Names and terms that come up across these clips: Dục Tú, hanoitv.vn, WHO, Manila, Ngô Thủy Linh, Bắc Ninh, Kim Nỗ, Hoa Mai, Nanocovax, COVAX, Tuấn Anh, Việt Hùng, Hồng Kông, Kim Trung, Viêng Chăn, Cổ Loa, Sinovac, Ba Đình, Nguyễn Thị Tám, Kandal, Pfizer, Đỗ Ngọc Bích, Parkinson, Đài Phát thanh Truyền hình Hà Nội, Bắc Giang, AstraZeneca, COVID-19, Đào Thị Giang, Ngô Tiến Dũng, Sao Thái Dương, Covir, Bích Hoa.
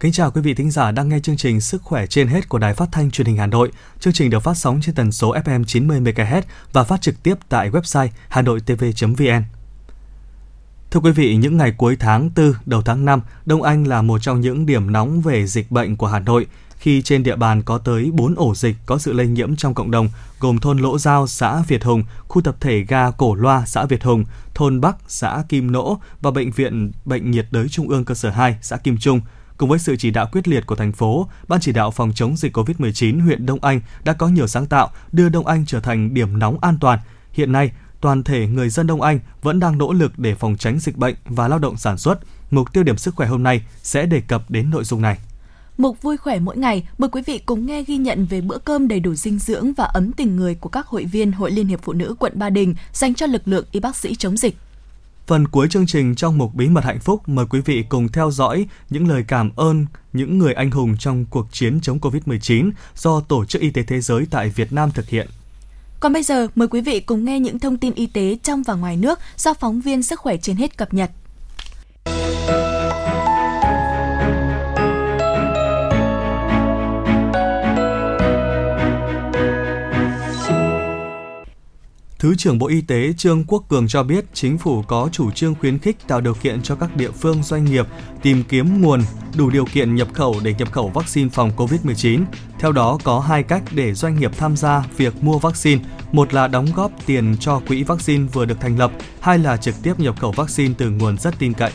Kính chào quý vị thính giả đang nghe chương trình Sức khỏe trên hết của Đài Phát thanh Truyền hình Hà Nội. Chương trình được phát sóng trên tần số FM 90 MHz và phát trực tiếp tại website hanoitv.vn. Thưa quý vị, những ngày cuối tháng 4, đầu tháng 5, Đông Anh là một trong những điểm nóng về dịch bệnh của Hà Nội, khi trên địa bàn có tới 4 ổ dịch có sự lây nhiễm trong cộng đồng, gồm thôn Lỗ Giao, xã Việt Hùng, khu tập thể ga Cổ Loa, xã Việt Hùng, thôn Bắc, xã Kim Nỗ và Bệnh viện Bệnh nhiệt đới Trung ương cơ sở 2, xã Kim Trung. Cùng với sự chỉ đạo quyết liệt của thành phố, Ban chỉ đạo phòng chống dịch COVID-19 huyện Đông Anh đã có nhiều sáng tạo đưa Đông Anh trở thành điểm nóng an toàn. Hiện nay, toàn thể người dân Đông Anh vẫn đang nỗ lực để phòng tránh dịch bệnh và lao động sản xuất. Mục tiêu điểm sức khỏe hôm nay sẽ đề cập đến nội dung này. Mục vui khỏe mỗi ngày, mời quý vị cùng nghe ghi nhận về bữa cơm đầy đủ dinh dưỡng và ấm tình người của các hội viên Hội Liên hiệp Phụ nữ quận Ba Đình dành cho lực lượng y bác sĩ chống dịch. Phần cuối chương trình trong mục Bí mật hạnh phúc, mời quý vị cùng theo dõi những lời cảm ơn những người anh hùng trong cuộc chiến chống COVID-19 do Tổ chức Y tế Thế giới tại Việt Nam thực hiện. Còn bây giờ, mời quý vị cùng nghe những thông tin y tế trong và ngoài nước do phóng viên Sức khỏe trên hết cập nhật. Thứ trưởng Bộ Y tế Trương Quốc Cường cho biết chính phủ có chủ trương khuyến khích tạo điều kiện cho các địa phương doanh nghiệp tìm kiếm nguồn đủ điều kiện nhập khẩu để nhập khẩu vaccine phòng COVID-19. Theo đó, có hai cách để doanh nghiệp tham gia việc mua vaccine. Một là đóng góp tiền cho quỹ vaccine vừa được thành lập, hai là trực tiếp nhập khẩu vaccine từ nguồn rất tin cậy.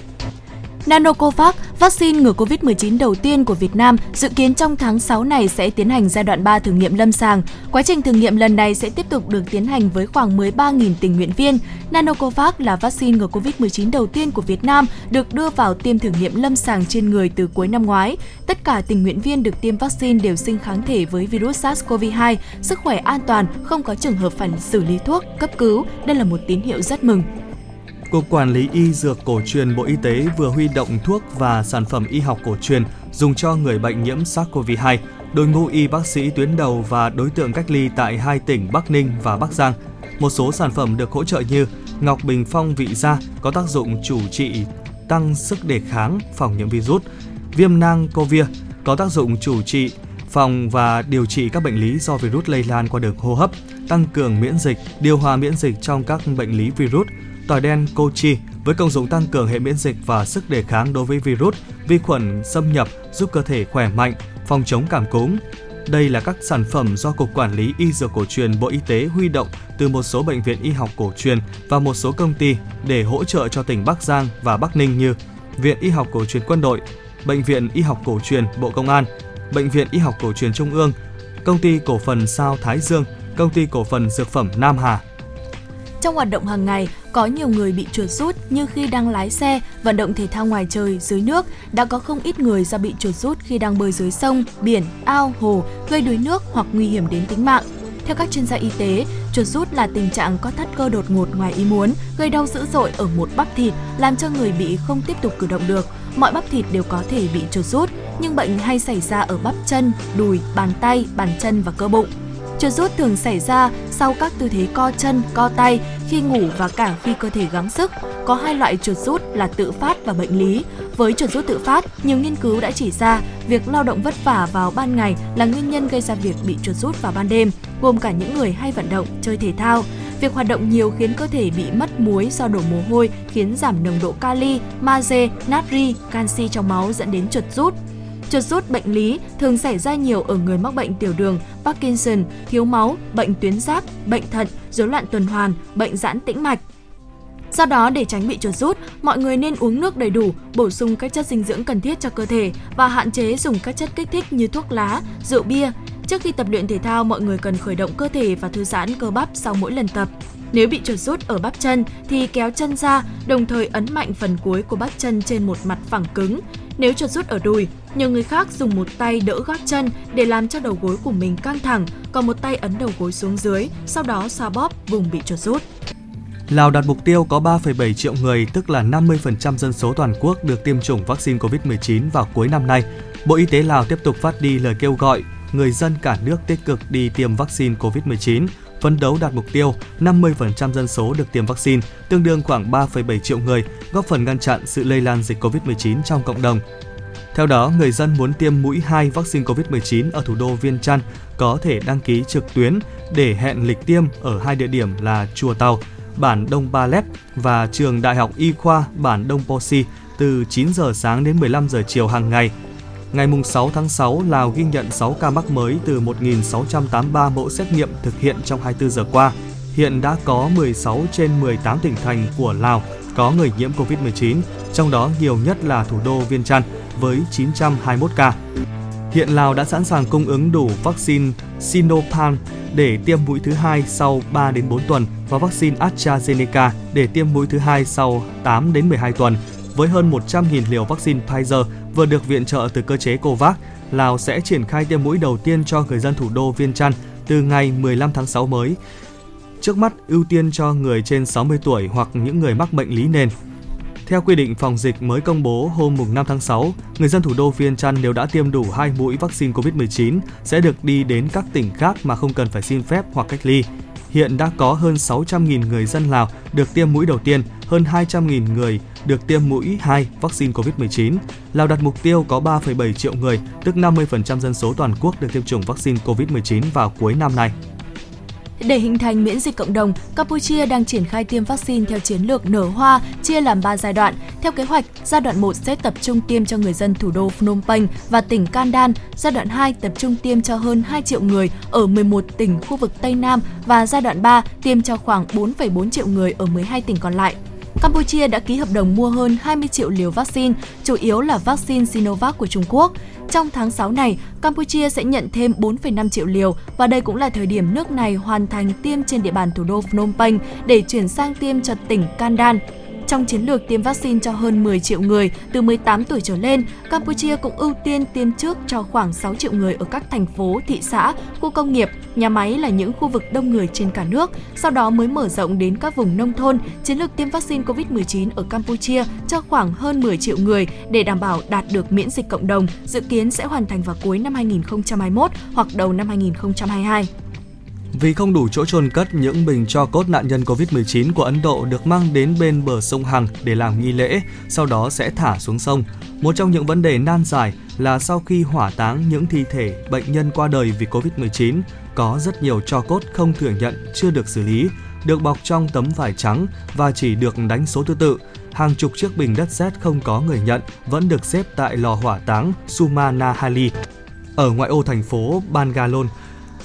Nanocovax, vaccine ngừa COVID-19 đầu tiên của Việt Nam, dự kiến trong tháng 6 này sẽ tiến hành giai đoạn 3 thử nghiệm lâm sàng. Quá trình thử nghiệm lần này sẽ tiếp tục được tiến hành với khoảng 13.000 tình nguyện viên. Nanocovax là vaccine ngừa COVID-19 đầu tiên của Việt Nam, được đưa vào tiêm thử nghiệm lâm sàng trên người từ cuối năm ngoái. Tất cả tình nguyện viên được tiêm vaccine đều sinh kháng thể với virus SARS-CoV-2, sức khỏe an toàn, không có trường hợp phải xử lý thuốc, cấp cứu. Đây là một tín hiệu rất mừng. Cục Quản lý Y Dược Cổ truyền Bộ Y tế vừa huy động thuốc và sản phẩm y học cổ truyền dùng cho người bệnh nhiễm SARS-CoV-2, đội ngũ y bác sĩ tuyến đầu và đối tượng cách ly tại hai tỉnh Bắc Ninh và Bắc Giang. Một số sản phẩm được hỗ trợ như Ngọc Bình Phong Vị Da có tác dụng chủ trị tăng sức đề kháng phòng nhiễm virus, Viêm nang Covir có tác dụng chủ trị phòng và điều trị các bệnh lý do virus lây lan qua đường hô hấp, tăng cường miễn dịch, điều hòa miễn dịch trong các bệnh lý virus. Tỏi đen Kochi với công dụng tăng cường hệ miễn dịch và sức đề kháng đối với virus, vi khuẩn xâm nhập, giúp cơ thể khỏe mạnh, phòng chống cảm cúm. Đây là các sản phẩm do Cục Quản lý Y Dược Cổ truyền Bộ Y tế huy động từ một số bệnh viện y học cổ truyền và một số công ty để hỗ trợ cho tỉnh Bắc Giang và Bắc Ninh như Viện Y học Cổ truyền Quân đội, Bệnh viện Y học Cổ truyền Bộ Công an, Bệnh viện Y học Cổ truyền Trung ương, Công ty Cổ phần Sao Thái Dương, Công ty Cổ phần Dược phẩm Nam Hà. Trong hoạt động hàng ngày, có nhiều người bị chuột rút như khi đang lái xe, vận động thể thao ngoài trời, dưới nước. Đã có không ít người do bị chuột rút khi đang bơi dưới sông, biển, ao, hồ, gây đuối nước hoặc nguy hiểm đến tính mạng. Theo các chuyên gia y tế, chuột rút là tình trạng có thắt cơ đột ngột ngoài ý muốn, gây đau dữ dội ở một bắp thịt, làm cho người bị không tiếp tục cử động được. Mọi bắp thịt đều có thể bị chuột rút, nhưng bệnh hay xảy ra ở bắp chân, đùi, bàn tay, bàn chân và cơ bụng. Chuột rút thường xảy ra sau các tư thế co chân, co tay, khi ngủ và cả khi cơ thể gắng sức. Có hai loại chuột rút là tự phát và bệnh lý. Với chuột rút tự phát, nhiều nghiên cứu đã chỉ ra việc lao động vất vả vào ban ngày là nguyên nhân gây ra việc bị chuột rút vào ban đêm, gồm cả những người hay vận động, chơi thể thao. Việc hoạt động nhiều khiến cơ thể bị mất muối do đổ mồ hôi, khiến giảm nồng độ kali, magie, natri, canxi trong máu dẫn đến chuột rút. Chuột rút bệnh lý thường xảy ra nhiều ở người mắc bệnh tiểu đường, Parkinson, thiếu máu, bệnh tuyến giáp, bệnh thận, rối loạn tuần hoàn, bệnh giãn tĩnh mạch. Do đó, để tránh bị chuột rút, mọi người nên uống nước đầy đủ, bổ sung các chất dinh dưỡng cần thiết cho cơ thể và hạn chế dùng các chất kích thích như thuốc lá, rượu bia. Trước khi tập luyện thể thao, mọi người cần khởi động cơ thể và thư giãn cơ bắp sau mỗi lần tập. Nếu bị chuột rút ở bắp chân thì kéo chân ra, đồng thời ấn mạnh phần cuối của bắp chân trên một mặt phẳng cứng. Nếu chuột rút ở đùi, nhiều người khác dùng một tay đỡ gót chân để làm cho đầu gối của mình căng thẳng, còn một tay ấn đầu gối xuống dưới, sau đó xoa bóp vùng bị chuột rút. Lào đạt mục tiêu có 3,7 triệu người, tức là 50% dân số toàn quốc được tiêm chủng vaccine COVID-19 vào cuối năm nay. Bộ Y tế Lào tiếp tục phát đi lời kêu gọi người dân cả nước tích cực đi tiêm vaccine COVID-19, phấn đấu đạt mục tiêu 50% dân số được tiêm vaccine, tương đương khoảng 3,7 triệu người, góp phần ngăn chặn sự lây lan dịch COVID-19 trong cộng đồng. Theo đó, người dân muốn tiêm mũi 2 vaccine COVID-19 ở thủ đô Viêng Chăn có thể đăng ký trực tuyến để hẹn lịch tiêm ở hai địa điểm là Chùa Tàu, bản Đông Ba Lét và Trường Đại học Y khoa bản Đông Posi từ 9 giờ sáng đến 15 giờ chiều hàng ngày. Ngày 6 tháng 6, Lào ghi nhận 6 ca mắc mới từ 1.683 mẫu xét nghiệm thực hiện trong 24 giờ qua. Hiện đã có 16 trên 18 tỉnh thành của Lào có người nhiễm COVID-19, trong đó nhiều nhất là thủ đô Viêng Chăn với 921 ca. Hiện Lào đã sẵn sàng cung ứng đủ vaccine Sinopan để tiêm mũi thứ 2 sau 3 đến 4 tuần và vaccine AstraZeneca để tiêm mũi thứ 2 sau 8 đến 12 tuần. Với hơn 100.000 liều vaccine Pfizer vừa được viện trợ từ cơ chế COVAX, Lào sẽ triển khai tiêm mũi đầu tiên cho người dân thủ đô Viêng Chăn từ ngày 15 tháng 6 mới. Trước mắt, ưu tiên cho người trên 60 tuổi hoặc những người mắc bệnh lý nền. Theo quy định phòng dịch mới công bố hôm 5 tháng 6, người dân thủ đô Viêng Chăn nếu đã tiêm đủ 2 mũi vaccine COVID-19 sẽ được đi đến các tỉnh khác mà không cần phải xin phép hoặc cách ly. Hiện đã có hơn 600.000 người dân Lào được tiêm mũi đầu tiên, hơn 200.000 người được tiêm mũi 2 vaccine COVID-19. Lào đặt mục tiêu có 3,7 triệu người, tức 50% dân số toàn quốc được tiêm chủng vaccine COVID-19 vào cuối năm nay. Để hình thành miễn dịch cộng đồng, Campuchia đang triển khai tiêm vaccine theo chiến lược nở hoa, chia làm 3 giai đoạn. Theo kế hoạch, giai đoạn 1 sẽ tập trung tiêm cho người dân thủ đô Phnom Penh và tỉnh Kandal. Giai đoạn 2 tập trung tiêm cho hơn 2 triệu người ở 11 tỉnh khu vực Tây Nam và giai đoạn 3 tiêm cho khoảng 4,4 triệu người ở 12 tỉnh còn lại. Campuchia đã ký hợp đồng mua hơn 20 triệu liều vaccine, chủ yếu là vaccine Sinovac của Trung Quốc. Trong tháng 6 này, Campuchia sẽ nhận thêm 4,5 triệu liều và đây cũng là thời điểm nước này hoàn thành tiêm trên địa bàn thủ đô Phnom Penh để chuyển sang tiêm cho tỉnh Kandal. Trong chiến lược tiêm vaccine cho hơn 10 triệu người từ 18 tuổi trở lên, Campuchia cũng ưu tiên tiêm trước cho khoảng 6 triệu người ở các thành phố, thị xã, khu công nghiệp, nhà máy là những khu vực đông người trên cả nước, sau đó mới mở rộng đến các vùng nông thôn. Chiến lược tiêm vaccine COVID-19 ở Campuchia cho khoảng hơn 10 triệu người để đảm bảo đạt được miễn dịch cộng đồng, dự kiến sẽ hoàn thành vào cuối năm 2021 hoặc đầu năm 2022. Vì không đủ chỗ chôn cất, những bình tro cốt nạn nhân COVID-19 của Ấn Độ được mang đến bên bờ sông Hằng để làm nghi lễ, sau đó sẽ thả xuống sông. Một trong những vấn đề nan giải là sau khi hỏa táng những thi thể bệnh nhân qua đời vì COVID-19, có rất nhiều tro cốt không thừa nhận chưa được xử lý, được bọc trong tấm vải trắng và chỉ được đánh số thứ tự. Hàng chục chiếc bình đất sét không có người nhận vẫn được xếp tại lò hỏa táng Sumanahalli ở ngoại ô thành phố Bangalore,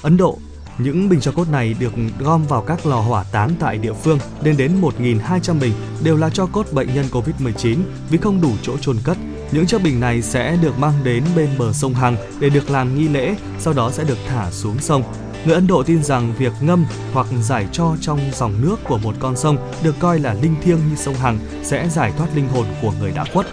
Ấn Độ. Những bình tro cốt này được gom vào các lò hỏa táng tại địa phương, lên đến 1.200 bình đều là tro cốt bệnh nhân COVID-19 vì không đủ chỗ chôn cất. Những chiếc bình này sẽ được mang đến bên bờ sông Hằng để được làm nghi lễ, sau đó sẽ được thả xuống sông. Người Ấn Độ tin rằng việc ngâm hoặc giải tro trong dòng nước của một con sông được coi là linh thiêng như sông Hằng sẽ giải thoát linh hồn của người đã khuất.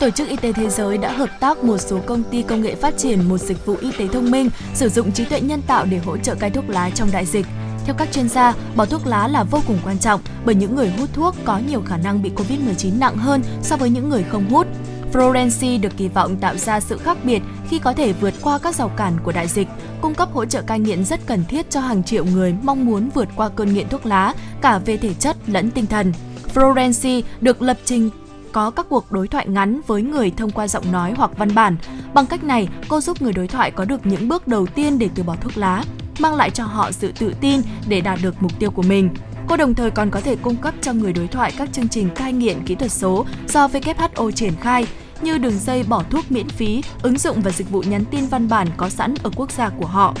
Tổ chức Y tế Thế giới đã hợp tác một số công ty công nghệ phát triển một dịch vụ y tế thông minh sử dụng trí tuệ nhân tạo để hỗ trợ cai thuốc lá trong đại dịch. Theo các chuyên gia, bỏ thuốc lá là vô cùng quan trọng bởi những người hút thuốc có nhiều khả năng bị COVID-19 nặng hơn so với những người không hút. Florence được kỳ vọng tạo ra sự khác biệt khi có thể vượt qua các rào cản của đại dịch, cung cấp hỗ trợ cai nghiện rất cần thiết cho hàng triệu người mong muốn vượt qua cơn nghiện thuốc lá cả về thể chất lẫn tinh thần. Florence được lập trình có các cuộc đối thoại ngắn với người thông qua giọng nói hoặc văn bản. Bằng cách này, cô giúp người đối thoại có được những bước đầu tiên để từ bỏ thuốc lá, mang lại cho họ sự tự tin để đạt được mục tiêu của mình. Cô đồng thời còn có thể cung cấp cho người đối thoại các chương trình cai nghiện kỹ thuật số do WHO triển khai, như đường dây bỏ thuốc miễn phí, ứng dụng và dịch vụ nhắn tin văn bản có sẵn ở quốc gia của họ.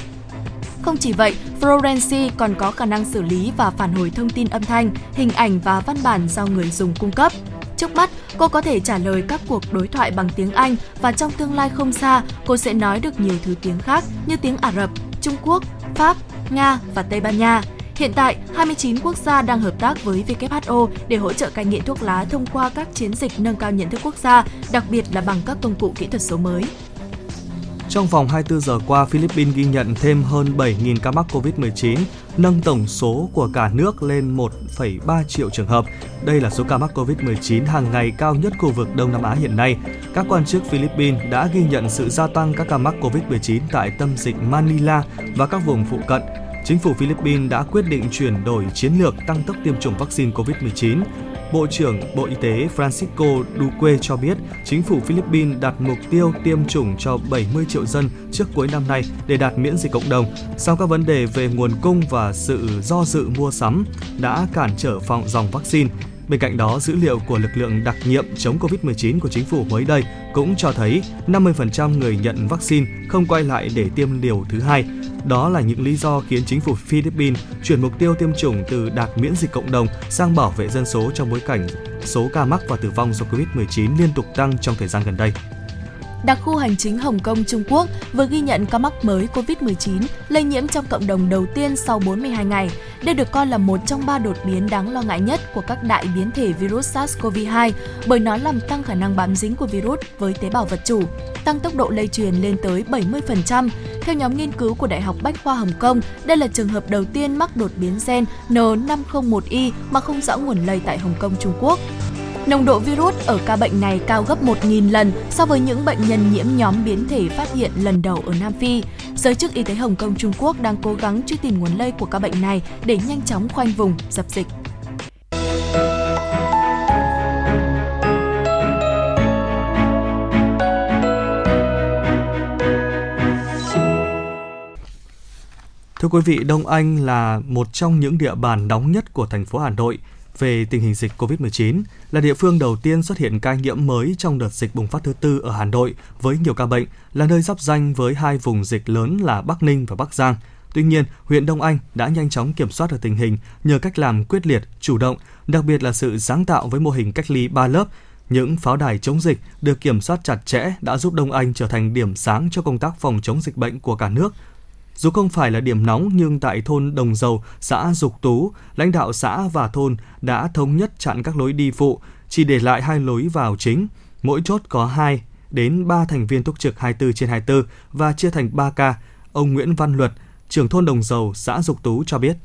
Không chỉ vậy, Florence còn có khả năng xử lý và phản hồi thông tin âm thanh, hình ảnh và văn bản do người dùng cung cấp. Trước mắt, cô có thể trả lời các cuộc đối thoại bằng tiếng Anh và trong tương lai không xa, cô sẽ nói được nhiều thứ tiếng khác như tiếng Ả Rập, Trung Quốc, Pháp, Nga và Tây Ban Nha. Hiện tại, 29 quốc gia đang hợp tác với WHO để hỗ trợ cai nghiện thuốc lá thông qua các chiến dịch nâng cao nhận thức quốc gia, đặc biệt là bằng các công cụ kỹ thuật số mới. Trong vòng 24 giờ qua, Philippines ghi nhận thêm hơn 7.000 ca mắc COVID-19, nâng tổng số của cả nước lên 1,3 triệu trường hợp. Đây là số ca mắc COVID-19 hàng ngày cao nhất khu vực Đông Nam Á hiện nay. Các quan chức Philippines đã ghi nhận sự gia tăng các ca mắc COVID-19 tại tâm dịch Manila và các vùng phụ cận. Chính phủ Philippines đã quyết định chuyển đổi chiến lược tăng tốc tiêm chủng vaccine COVID-19. Bộ trưởng Bộ Y tế Francisco Duque cho biết chính phủ Philippines đặt mục tiêu tiêm chủng cho 70 triệu dân trước cuối năm nay để đạt miễn dịch cộng đồng, song các vấn đề về nguồn cung và sự do dự mua sắm đã cản trở dòng vaccine. Bên cạnh đó, dữ liệu của lực lượng đặc nhiệm chống COVID-19 của chính phủ mới đây cũng cho thấy 50% người nhận vaccine không quay lại để tiêm liều thứ hai. Đó là những lý do khiến chính phủ Philippines chuyển mục tiêu tiêm chủng từ đạt miễn dịch cộng đồng sang bảo vệ dân số trong bối cảnh số ca mắc và tử vong do COVID-19 liên tục tăng trong thời gian gần đây. Đặc khu hành chính Hồng Kông, Trung Quốc vừa ghi nhận ca mắc mới COVID-19 lây nhiễm trong cộng đồng đầu tiên sau 42 ngày. Đây được coi là một trong 3 đột biến đáng lo ngại nhất của các đại biến thể virus SARS-CoV-2 bởi nó làm tăng khả năng bám dính của virus với tế bào vật chủ, tăng tốc độ lây truyền lên tới 70%. Theo nhóm nghiên cứu của Đại học Bách khoa Hồng Kông, đây là trường hợp đầu tiên mắc đột biến gen N501Y mà không rõ nguồn lây tại Hồng Kông, Trung Quốc. Nồng độ virus ở ca bệnh này cao gấp 1.000 lần so với những bệnh nhân nhiễm nhóm biến thể phát hiện lần đầu ở Nam Phi. Giới chức y tế Hồng Kông, Trung Quốc đang cố gắng truy tìm nguồn lây của ca bệnh này để nhanh chóng khoanh vùng, dập dịch. Thưa quý vị, Đông Anh là một trong những địa bàn nóng nhất của thành phố Hà Nội về tình hình dịch COVID-19, là địa phương đầu tiên xuất hiện ca nhiễm mới trong đợt dịch bùng phát thứ tư ở Hà Nội với nhiều ca bệnh, là nơi giáp ranh với hai vùng dịch lớn là Bắc Ninh và Bắc Giang. Tuy nhiên, huyện Đông Anh đã nhanh chóng kiểm soát được tình hình nhờ cách làm quyết liệt, chủ động, đặc biệt là sự sáng tạo với mô hình cách ly 3 lớp. Những pháo đài chống dịch được kiểm soát chặt chẽ đã giúp Đông Anh trở thành điểm sáng cho công tác phòng chống dịch bệnh của cả nước. Dù không phải là điểm nóng nhưng tại thôn Đồng Dầu, xã Dục Tú, lãnh đạo xã và thôn đã thống nhất chặn các lối đi phụ, chỉ để lại 2 lối vào chính. Mỗi chốt có 2 đến 3 thành viên túc trực 24/24 và chia thành 3 ca. Ông Nguyễn Văn Luật, trưởng thôn Đồng Dầu, xã Dục Tú cho biết.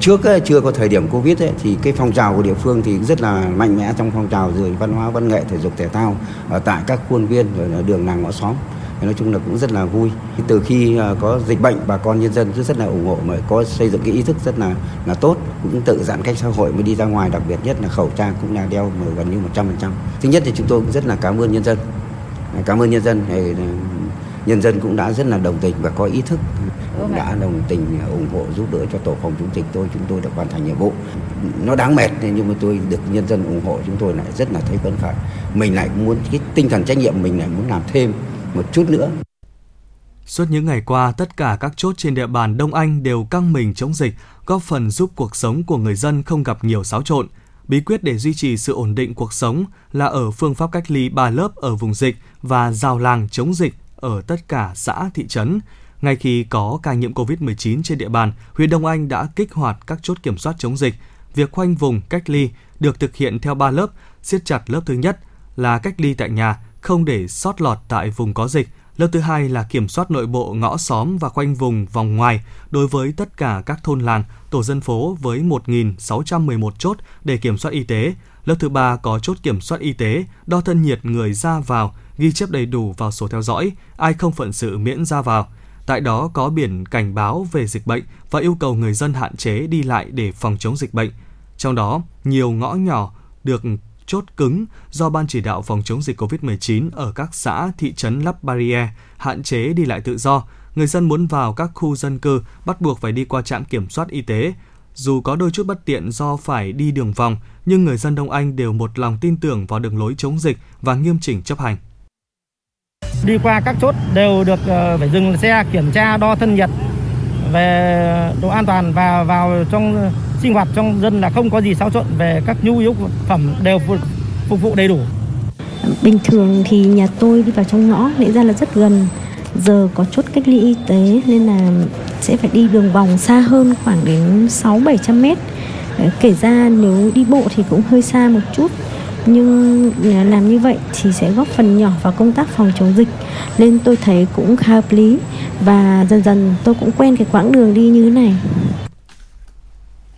Trước chưa có thời điểm Covid thì cái phong trào của địa phương thì rất là mạnh mẽ trong phong trào rồi văn hóa, văn nghệ, thể dục thể thao ở tại các khuôn viên rồi đường làng ngõ xóm. Nói chung là cũng rất là vui. Từ khi có dịch bệnh, bà con nhân dân rất là ủng hộ, mà có xây dựng cái ý thức rất là tốt, cũng tự giãn cách xã hội mới đi ra ngoài, đặc biệt nhất là khẩu trang cũng là đeo gần như 100%. Thứ nhất thì chúng tôi cũng rất là cảm ơn nhân dân. Cảm ơn nhân dân, nhân dân cũng đã rất là đồng tình và có ý thức, cũng đã đồng tình ủng hộ giúp đỡ cho tổ phòng chống dịch chúng tôi được hoàn thành nhiệm vụ. Nó đáng mệt nhưng mà tôi được nhân dân ủng hộ, chúng tôi lại rất là thấy phấn khởi. Mình lại muốn cái tinh thần trách nhiệm, mình lại muốn làm thêm một chút nữa. Suốt những ngày qua, tất cả các chốt trên địa bàn Đông Anh đều căng mình chống dịch, góp phần giúp cuộc sống của người dân không gặp nhiều xáo trộn. Bí quyết để duy trì sự ổn định cuộc sống là ở phương pháp cách ly 3 lớp ở vùng dịch và rào làng chống dịch ở tất cả xã, thị trấn. Ngay khi có ca nhiễm COVID-19 trên địa bàn, huyện Đông Anh đã kích hoạt các chốt kiểm soát chống dịch. Việc khoanh vùng cách ly được thực hiện theo 3 lớp, siết chặt lớp thứ nhất là cách ly tại nhà, không để sót lọt tại vùng có dịch. Lớp thứ hai là kiểm soát nội bộ ngõ xóm và khoanh vùng vòng ngoài đối với tất cả các thôn làng, tổ dân phố với 1.611 chốt để kiểm soát y tế. Lớp thứ ba có chốt kiểm soát y tế, đo thân nhiệt người ra vào, ghi chép đầy đủ vào sổ theo dõi, ai không phận sự miễn ra vào. Tại đó có biển cảnh báo về dịch bệnh và yêu cầu người dân hạn chế đi lại để phòng chống dịch bệnh. Trong đó, nhiều ngõ nhỏ được chốt cứng do Ban chỉ đạo phòng chống dịch COVID-19 ở các xã, thị trấn lắp barrier, hạn chế đi lại tự do. Người dân muốn vào các khu dân cư bắt buộc phải đi qua trạm kiểm soát y tế. Dù có đôi chút bất tiện do phải đi đường vòng, nhưng người dân Đông Anh đều một lòng tin tưởng vào đường lối chống dịch và nghiêm chỉnh chấp hành. Đi qua các chốt đều được phải dừng xe kiểm tra đo thân nhiệt về độ an toàn và vào trong sinh hoạt trong dân là không có gì xáo trộn, về các nhu yếu phẩm đều phục vụ đầy đủ. Bình thường thì nhà tôi đi vào trong ngõ lẽ ra là rất gần, giờ có chốt cách ly y tế nên là sẽ phải đi đường vòng xa hơn khoảng đến 600-700 mét. Kể ra nếu đi bộ thì cũng hơi xa một chút, nhưng làm như vậy thì sẽ góp phần nhỏ vào công tác phòng chống dịch nên tôi thấy cũng khá hợp lý và dần dần tôi cũng quen cái quãng đường đi như thế này.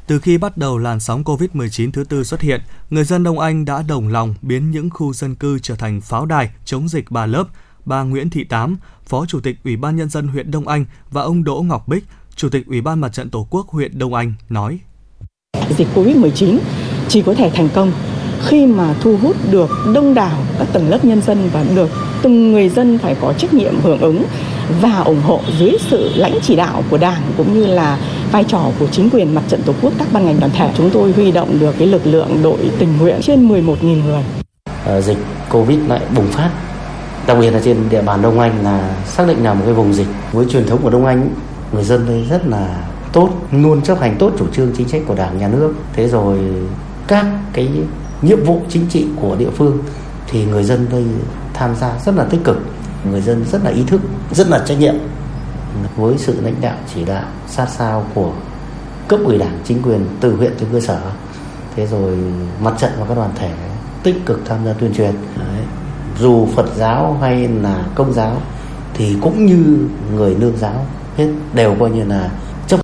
Từ khi bắt đầu làn sóng COVID-19 thứ tư xuất hiện, người dân Đông Anh đã đồng lòng biến những khu dân cư trở thành pháo đài chống dịch 3 lớp. Bà Nguyễn Thị Tám, Phó Chủ tịch Ủy ban Nhân dân huyện Đông Anh và ông Đỗ Ngọc Bích, Chủ tịch Ủy ban Mặt trận Tổ quốc huyện Đông Anh nói: Dịch COVID-19 chỉ có thể thành công khi mà thu hút được đông đảo các tầng lớp nhân dân và được từng người dân phải có trách nhiệm hưởng ứng và ủng hộ dưới sự lãnh chỉ đạo của Đảng cũng như là vai trò của chính quyền, mặt trận Tổ quốc, các ban ngành đoàn thể. Chúng tôi huy động được cái lực lượng đội tình nguyện trên 11.000 người. Dịch Covid lại bùng phát, đặc biệt là trên địa bàn Đông Anh là xác định là một cái vùng dịch. Với truyền thống của Đông Anh, người dân đây rất là tốt, luôn chấp hành tốt chủ trương chính sách của Đảng, Nhà nước. Thế rồi các cái nhiệm vụ chính trị của địa phương thì người dân đây tham gia rất là tích cực, người dân rất là ý thức, rất là trách nhiệm với sự lãnh đạo chỉ đạo sát sao của cấp ủy Đảng, chính quyền từ huyện tới cơ sở. Thế rồi mặt trận và các đoàn thể tích cực tham gia tuyên truyền. Đấy. Dù Phật giáo hay là Công giáo thì cũng như người Lương giáo hết đều coi như là chấp.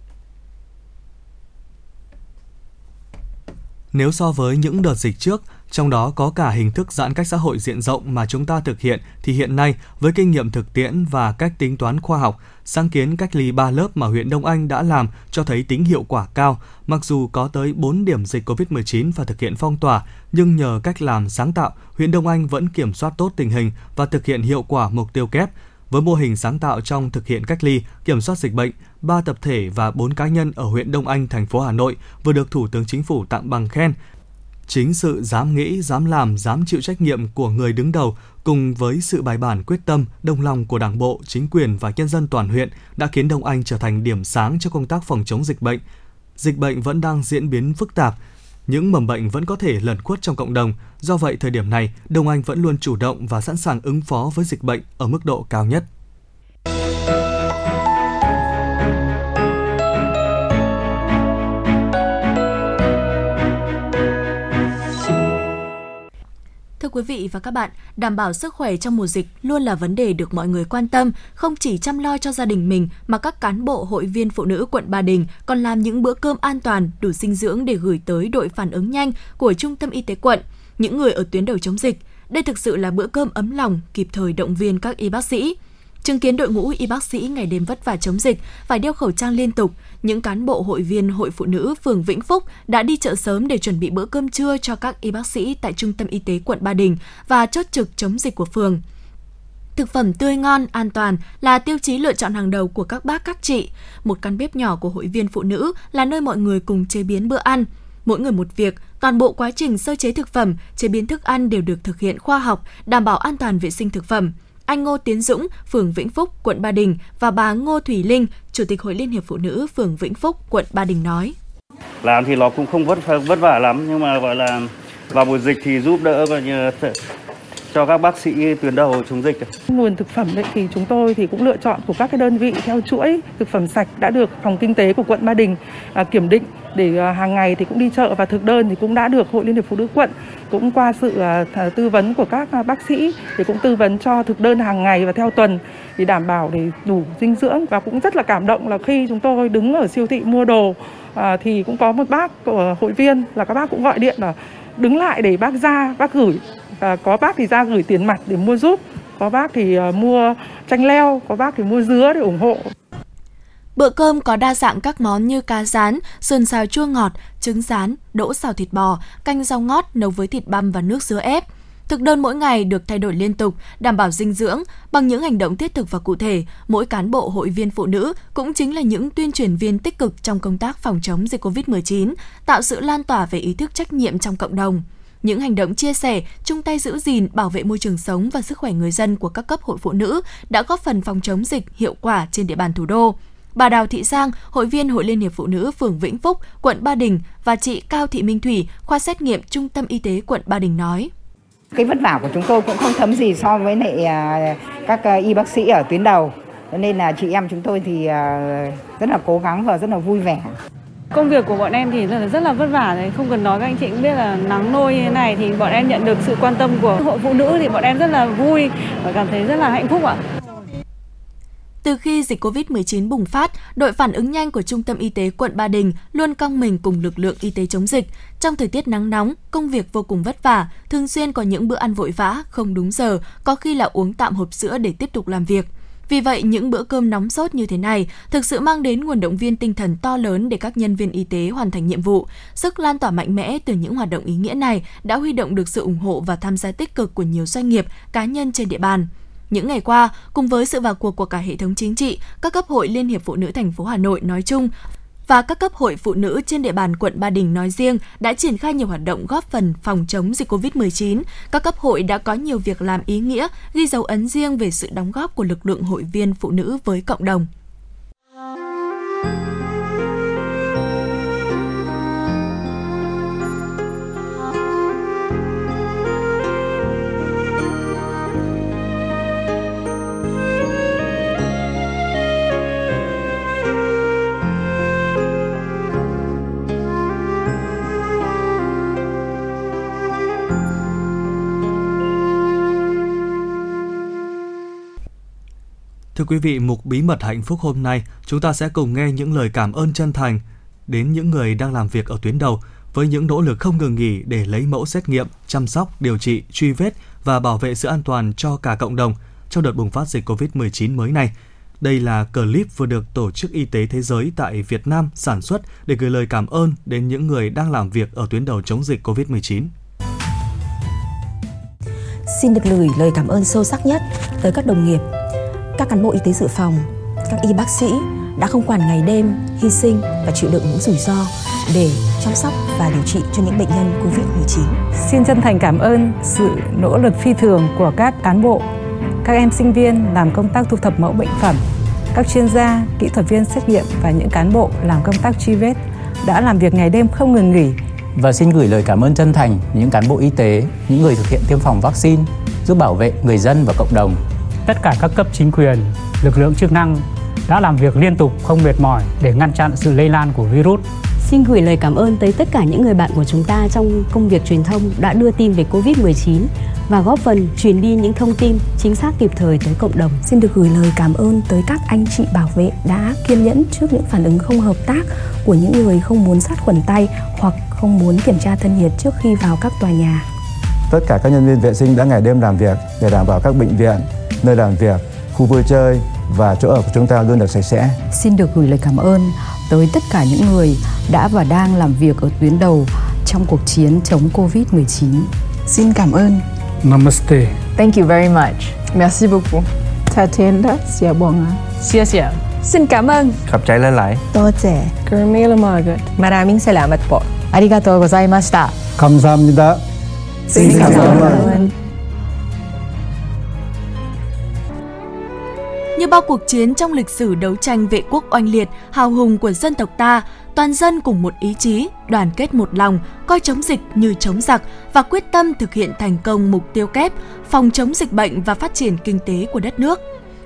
Nếu so với những đợt dịch trước, trong đó có cả hình thức giãn cách xã hội diện rộng mà chúng ta thực hiện, thì hiện nay với kinh nghiệm thực tiễn và cách tính toán khoa học, sáng kiến cách ly 3 lớp mà huyện Đông Anh đã làm cho thấy tính hiệu quả cao. Mặc dù có tới 4 điểm dịch COVID-19 và thực hiện phong tỏa, nhưng nhờ cách làm sáng tạo, huyện Đông Anh vẫn kiểm soát tốt tình hình và thực hiện hiệu quả mục tiêu kép. Với mô hình sáng tạo trong thực hiện cách ly, kiểm soát dịch bệnh, 3 tập thể và 4 cá nhân ở huyện Đông Anh, thành phố Hà Nội vừa được Thủ tướng Chính phủ tặng bằng khen. Chính sự dám nghĩ, dám làm, dám chịu trách nhiệm của người đứng đầu cùng với sự bài bản, quyết tâm, đồng lòng của Đảng bộ, chính quyền và nhân dân toàn huyện đã khiến Đông Anh trở thành điểm sáng cho công tác phòng chống dịch bệnh. Dịch bệnh vẫn đang diễn biến phức tạp, những mầm bệnh vẫn có thể lẩn khuất trong cộng đồng. Do vậy, thời điểm này, Đông Anh vẫn luôn chủ động và sẵn sàng ứng phó với dịch bệnh ở mức độ cao nhất. Thưa quý vị và các bạn, đảm bảo sức khỏe trong mùa dịch luôn là vấn đề được mọi người quan tâm, không chỉ chăm lo cho gia đình mình mà các cán bộ hội viên phụ nữ quận Ba Đình còn làm những bữa cơm an toàn, đủ dinh dưỡng để gửi tới đội phản ứng nhanh của Trung tâm Y tế quận, những người ở tuyến đầu chống dịch. Đây thực sự là bữa cơm ấm lòng, kịp thời động viên các y bác sĩ. Chứng kiến đội ngũ y bác sĩ ngày đêm vất vả chống dịch, phải đeo khẩu trang liên tục, những cán bộ hội viên hội phụ nữ phường Vĩnh Phúc đã đi chợ sớm để chuẩn bị bữa cơm trưa cho các y bác sĩ tại Trung tâm Y tế quận Ba Đình và chốt trực chống dịch của phường. Thực phẩm tươi ngon, an toàn là tiêu chí lựa chọn hàng đầu của các bác các chị. Một căn bếp nhỏ của hội viên phụ nữ là nơi mọi người cùng chế biến bữa ăn. Mỗi người một việc, toàn bộ quá trình sơ chế thực phẩm, chế biến thức ăn đều được thực hiện khoa học, đảm bảo an toàn vệ sinh thực phẩm. Anh Ngô Tiến Dũng, phường Vĩnh Phúc, quận Ba Đình và bà Ngô Thủy Linh, Chủ tịch Hội Liên hiệp Phụ nữ phường Vĩnh Phúc, quận Ba Đình nói. Làm thì nó cũng không vất vả lắm, nhưng mà gọi là vào mùa dịch thì giúp đỡ và cho các bác sĩ tuyến đầu chống dịch. Nguồn thực phẩm đấy thì chúng tôi thì cũng lựa chọn của các cái đơn vị theo chuỗi thực phẩm sạch đã được phòng kinh tế của quận Ba Đình kiểm định, để hàng ngày thì cũng đi chợ và thực đơn thì cũng đã được Hội Liên hiệp Phụ nữ quận cũng qua sự tư vấn của các bác sĩ thì cũng tư vấn cho thực đơn hàng ngày và theo tuần để đảm bảo để đủ dinh dưỡng. Và cũng rất là cảm động là khi chúng tôi đứng ở siêu thị mua đồ thì cũng có một bác của hội viên là các bác cũng gọi điện là đứng lại để bác ra, bác gửi. Có bác thì ra gửi tiền mặt để mua giúp, có bác thì mua chanh leo, có bác thì mua dứa để ủng hộ. Bữa cơm có đa dạng các món như cá rán, sườn xào chua ngọt, trứng rán, đỗ xào thịt bò, canh rau ngót nấu với thịt băm và nước dứa ép. Thực đơn mỗi ngày được thay đổi liên tục, đảm bảo dinh dưỡng. Bằng những hành động thiết thực và cụ thể, mỗi cán bộ hội viên phụ nữ cũng chính là những tuyên truyền viên tích cực trong công tác phòng chống dịch COVID-19, tạo sự lan tỏa về ý thức trách nhiệm trong cộng đồng. Những hành động chia sẻ, chung tay giữ gìn, bảo vệ môi trường sống và sức khỏe người dân của các cấp hội phụ nữ đã góp phần phòng chống dịch hiệu quả trên địa bàn thủ đô. Bà Đào Thị Giang, hội viên Hội Liên hiệp Phụ nữ phường Vĩnh Phúc, quận Ba Đình và chị Cao Thị Minh Thủy, khoa xét nghiệm Trung tâm Y tế quận Ba Đình nói. Cái vất vả của chúng tôi cũng không thấm gì so với lại các y bác sĩ ở tuyến đầu. Nên là chị em chúng tôi thì rất là cố gắng và rất là vui vẻ. Công việc của bọn em thì rất là vất vả đấy, không cần nói các anh chị cũng biết là nắng nôi như thế này thì bọn em nhận được sự quan tâm của hội phụ nữ thì bọn em rất là vui và cảm thấy rất là hạnh phúc ạ. Từ khi dịch Covid-19 bùng phát, đội phản ứng nhanh của Trung tâm Y tế quận Ba Đình luôn căng mình cùng lực lượng y tế chống dịch. Trong thời tiết nắng nóng, công việc vô cùng vất vả, thường xuyên có những bữa ăn vội vã, không đúng giờ, có khi là uống tạm hộp sữa để tiếp tục làm việc. Vì vậy, những bữa cơm nóng sốt như thế này thực sự mang đến nguồn động viên tinh thần to lớn để các nhân viên y tế hoàn thành nhiệm vụ. Sức lan tỏa mạnh mẽ từ những hoạt động ý nghĩa này đã huy động được sự ủng hộ và tham gia tích cực của nhiều doanh nghiệp, cá nhân trên địa bàn. Những ngày qua, cùng với sự vào cuộc của cả hệ thống chính trị, các cấp hội Liên hiệp Phụ nữ thành phố Hà Nội nói chung và các cấp hội phụ nữ trên địa bàn quận Ba Đình nói riêng đã triển khai nhiều hoạt động góp phần phòng chống dịch COVID-19. Các cấp hội đã có nhiều việc làm ý nghĩa, ghi dấu ấn riêng về sự đóng góp của lực lượng hội viên phụ nữ với cộng đồng. Thưa quý vị, mục Bí mật hạnh phúc hôm nay, chúng ta sẽ cùng nghe những lời cảm ơn chân thành đến những người đang làm việc ở tuyến đầu với những nỗ lực không ngừng nghỉ để lấy mẫu xét nghiệm, chăm sóc, điều trị, truy vết và bảo vệ sự an toàn cho cả cộng đồng trong đợt bùng phát dịch COVID-19 mới này. Đây là clip vừa được Tổ chức Y tế Thế giới tại Việt Nam sản xuất để gửi lời cảm ơn đến những người đang làm việc ở tuyến đầu chống dịch COVID-19. Xin được gửi lời cảm ơn sâu sắc nhất tới các đồng nghiệp, các cán bộ y tế dự phòng, các y bác sĩ đã không quản ngày đêm, hy sinh và chịu đựng những rủi ro để chăm sóc và điều trị cho những bệnh nhân COVID-19. Xin chân thành cảm ơn sự nỗ lực phi thường của các cán bộ, các em sinh viên làm công tác thu thập mẫu bệnh phẩm, các chuyên gia, kỹ thuật viên xét nghiệm và những cán bộ làm công tác truy vết đã làm việc ngày đêm không ngừng nghỉ. Và xin gửi lời cảm ơn chân thành những cán bộ y tế, những người thực hiện tiêm phòng vaccine, giúp bảo vệ người dân và cộng đồng. Tất cả các cấp chính quyền, lực lượng chức năng đã làm việc liên tục không mệt mỏi để ngăn chặn sự lây lan của virus. Xin gửi lời cảm ơn tới tất cả những người bạn của chúng ta trong công việc truyền thông đã đưa tin về COVID-19 và góp phần truyền đi những thông tin chính xác kịp thời tới cộng đồng. Xin được gửi lời cảm ơn tới các anh chị bảo vệ đã kiên nhẫn trước những phản ứng không hợp tác của những người không muốn sát khuẩn tay hoặc không muốn kiểm tra thân nhiệt trước khi vào các tòa nhà. Tất cả các nhân viên vệ sinh đã ngày đêm làm việc để đảm bảo các bệnh viện, nơi làm việc, khu vui chơi và chỗ ở của chúng ta luôn được sạch sẽ. Xin được gửi lời cảm ơn tới tất cả những người đã và đang làm việc ở tuyến đầu trong cuộc chiến chống COVID-19. Xin cảm ơn. Namaste. Thank you very much. Merci beaucoup. Tatenda sia bonga. Sia sia. Xin cảm ơn. Khắp trái lên lại. Tote. Kamila Margaret. Maraming salamat po. Arigatou gozaimashita. Kamsahamnida. Xin cảm ơn. Như bao cuộc chiến trong lịch sử đấu tranh vệ quốc oanh liệt, hào hùng của dân tộc ta, toàn dân cùng một ý chí, đoàn kết một lòng, coi chống dịch như chống giặc và quyết tâm thực hiện thành công mục tiêu kép, phòng chống dịch bệnh và phát triển kinh tế của đất nước.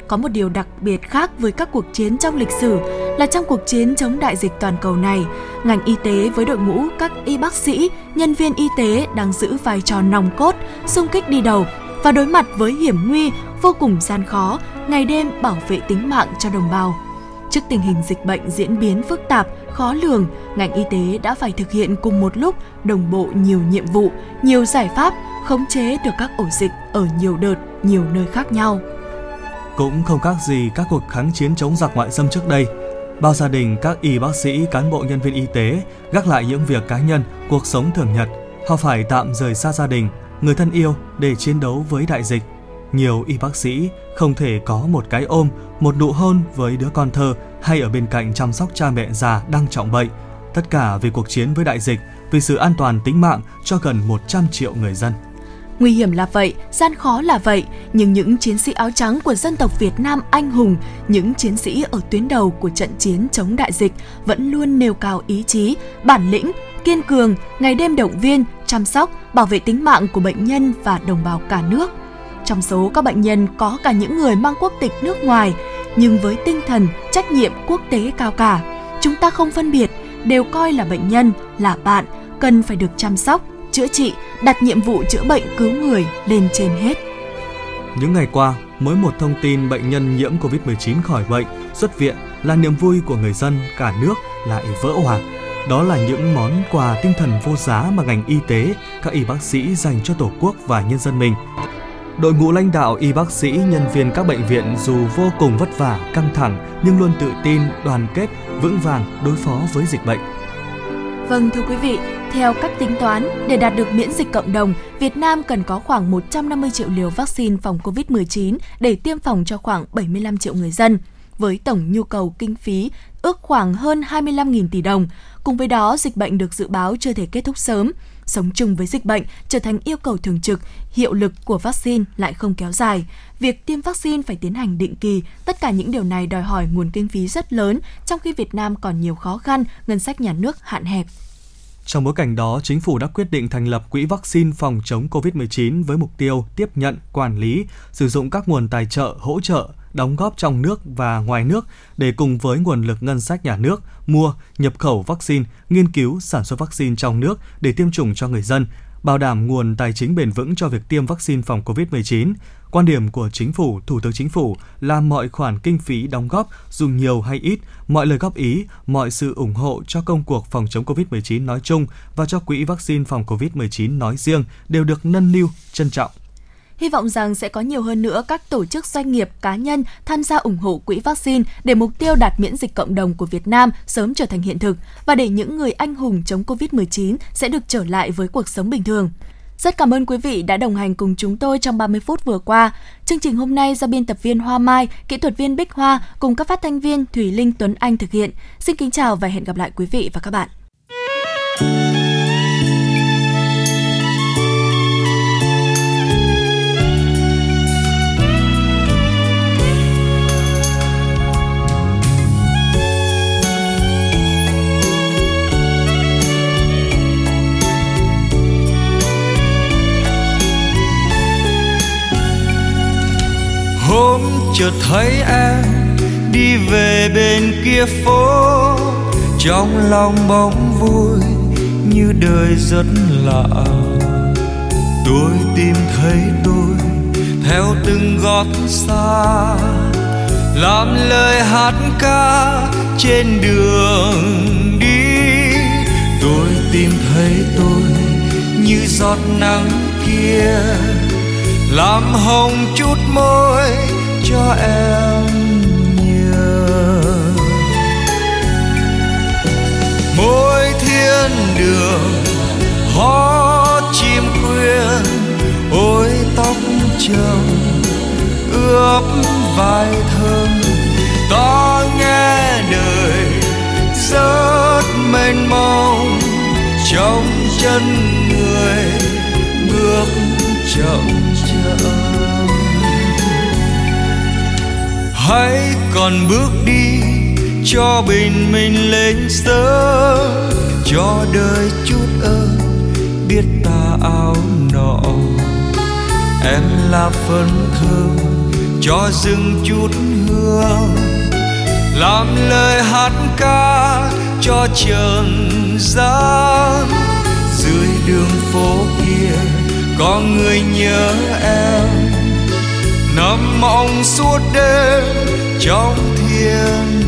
Có một điều đặc biệt khác với các cuộc chiến trong lịch sử là trong cuộc chiến chống đại dịch toàn cầu này, ngành y tế với đội ngũ các y bác sĩ, nhân viên y tế đang giữ vai trò nòng cốt, xung kích đi đầu và đối mặt với hiểm nguy vô cùng gian khó, ngày đêm bảo vệ tính mạng cho đồng bào. Trước tình hình dịch bệnh diễn biến phức tạp, khó lường, ngành y tế đã phải thực hiện cùng một lúc đồng bộ nhiều nhiệm vụ, nhiều giải pháp, khống chế được các ổ dịch ở nhiều đợt, nhiều nơi khác nhau. Cũng không khác gì các cuộc kháng chiến chống giặc ngoại xâm trước đây. Bao gia đình, các y bác sĩ, cán bộ nhân viên y tế gác lại những việc cá nhân, cuộc sống thường nhật. Họ phải tạm rời xa gia đình, người thân yêu để chiến đấu với đại dịch. Nhiều y bác sĩ không thể có một cái ôm, một nụ hôn với đứa con thơ hay ở bên cạnh chăm sóc cha mẹ già đang trọng bệnh. Tất cả vì cuộc chiến với đại dịch, vì sự an toàn tính mạng cho gần 100 triệu người dân. Nguy hiểm là vậy, gian khó là vậy, nhưng những chiến sĩ áo trắng của dân tộc Việt Nam anh hùng, những chiến sĩ ở tuyến đầu của trận chiến chống đại dịch vẫn luôn nêu cao ý chí, bản lĩnh, kiên cường, ngày đêm động viên, chăm sóc, bảo vệ tính mạng của bệnh nhân và đồng bào cả nước. Trong số các bệnh nhân có cả những người mang quốc tịch nước ngoài, nhưng với tinh thần trách nhiệm quốc tế cao cả, chúng ta không phân biệt, đều coi là bệnh nhân, là bạn, cần phải được chăm sóc, chữa trị, đặt nhiệm vụ chữa bệnh cứu người lên trên hết. Những ngày qua, mỗi một thông tin bệnh nhân nhiễm COVID-19 khỏi bệnh, xuất viện là niềm vui của người dân cả nước lại vỡ òa. Đó là những món quà tinh thần vô giá mà ngành y tế, các y bác sĩ dành cho Tổ quốc và nhân dân mình. Đội ngũ lãnh đạo y bác sĩ, nhân viên các bệnh viện dù vô cùng vất vả, căng thẳng nhưng luôn tự tin, đoàn kết, vững vàng đối phó với dịch bệnh. Vâng, thưa quý vị, theo các tính toán, để đạt được miễn dịch cộng đồng, Việt Nam cần có khoảng 150 triệu liều vaccine phòng COVID-19 để tiêm phòng cho khoảng 75 triệu người dân, với tổng nhu cầu kinh phí ước khoảng hơn 25.000 tỷ đồng. Cùng với đó, dịch bệnh được dự báo chưa thể kết thúc sớm. Sống chung với dịch bệnh trở thành yêu cầu thường trực, hiệu lực của vaccine lại không kéo dài. Việc tiêm vaccine phải tiến hành định kỳ, tất cả những điều này đòi hỏi nguồn kinh phí rất lớn, trong khi Việt Nam còn nhiều khó khăn, ngân sách nhà nước hạn hẹp. Trong bối cảnh đó, Chính phủ đã quyết định thành lập Quỹ vaccine phòng chống COVID-19 với mục tiêu tiếp nhận, quản lý, sử dụng các nguồn tài trợ, hỗ trợ, đóng góp trong nước và ngoài nước để cùng với nguồn lực ngân sách nhà nước mua, nhập khẩu vaccine, nghiên cứu, sản xuất vaccine trong nước để tiêm chủng cho người dân, bảo đảm nguồn tài chính bền vững cho việc tiêm vaccine phòng COVID-19. Quan điểm của Chính phủ, Thủ tướng Chính phủ là mọi khoản kinh phí đóng góp, dù nhiều hay ít, mọi lời góp ý, mọi sự ủng hộ cho công cuộc phòng chống COVID-19 nói chung và cho Quỹ vaccine phòng COVID-19 nói riêng đều được nâng niu, trân trọng. Hy vọng rằng sẽ có nhiều hơn nữa các tổ chức, doanh nghiệp, cá nhân tham gia ủng hộ Quỹ vaccine để mục tiêu đạt miễn dịch cộng đồng của Việt Nam sớm trở thành hiện thực và để những người anh hùng chống COVID-19 sẽ được trở lại với cuộc sống bình thường. Rất cảm ơn quý vị đã đồng hành cùng chúng tôi trong 30 phút vừa qua. Chương trình hôm nay do biên tập viên Hoa Mai, kỹ thuật viên Bích Hoa cùng các phát thanh viên Thủy Linh, Tuấn Anh thực hiện. Xin kính chào và hẹn gặp lại quý vị và các bạn. Hôm chợt thấy em đi về bên kia phố, trong lòng bóng vui như đời rất lạ. Tôi tìm thấy tôi theo từng gót xa, làm lời hát ca trên đường đi. Tôi tìm thấy tôi như giọt nắng kia, làm hồng chút môi cho em nhớ. Môi thiên đường hót chim quyên, ôi tóc trầm ướp vai thơm. Ta nghe đời rất mênh mông, trong chân người bước chậm. Hãy còn bước đi cho bình minh lên sớm, cho đời chút ơn biết ta áo nọ. Em là phấn thơm cho rừng chút hương, làm lời hát ca cho trần gian. Dưới đường phố kia có người nhớ em, nằm mộng suốt đêm trong thiên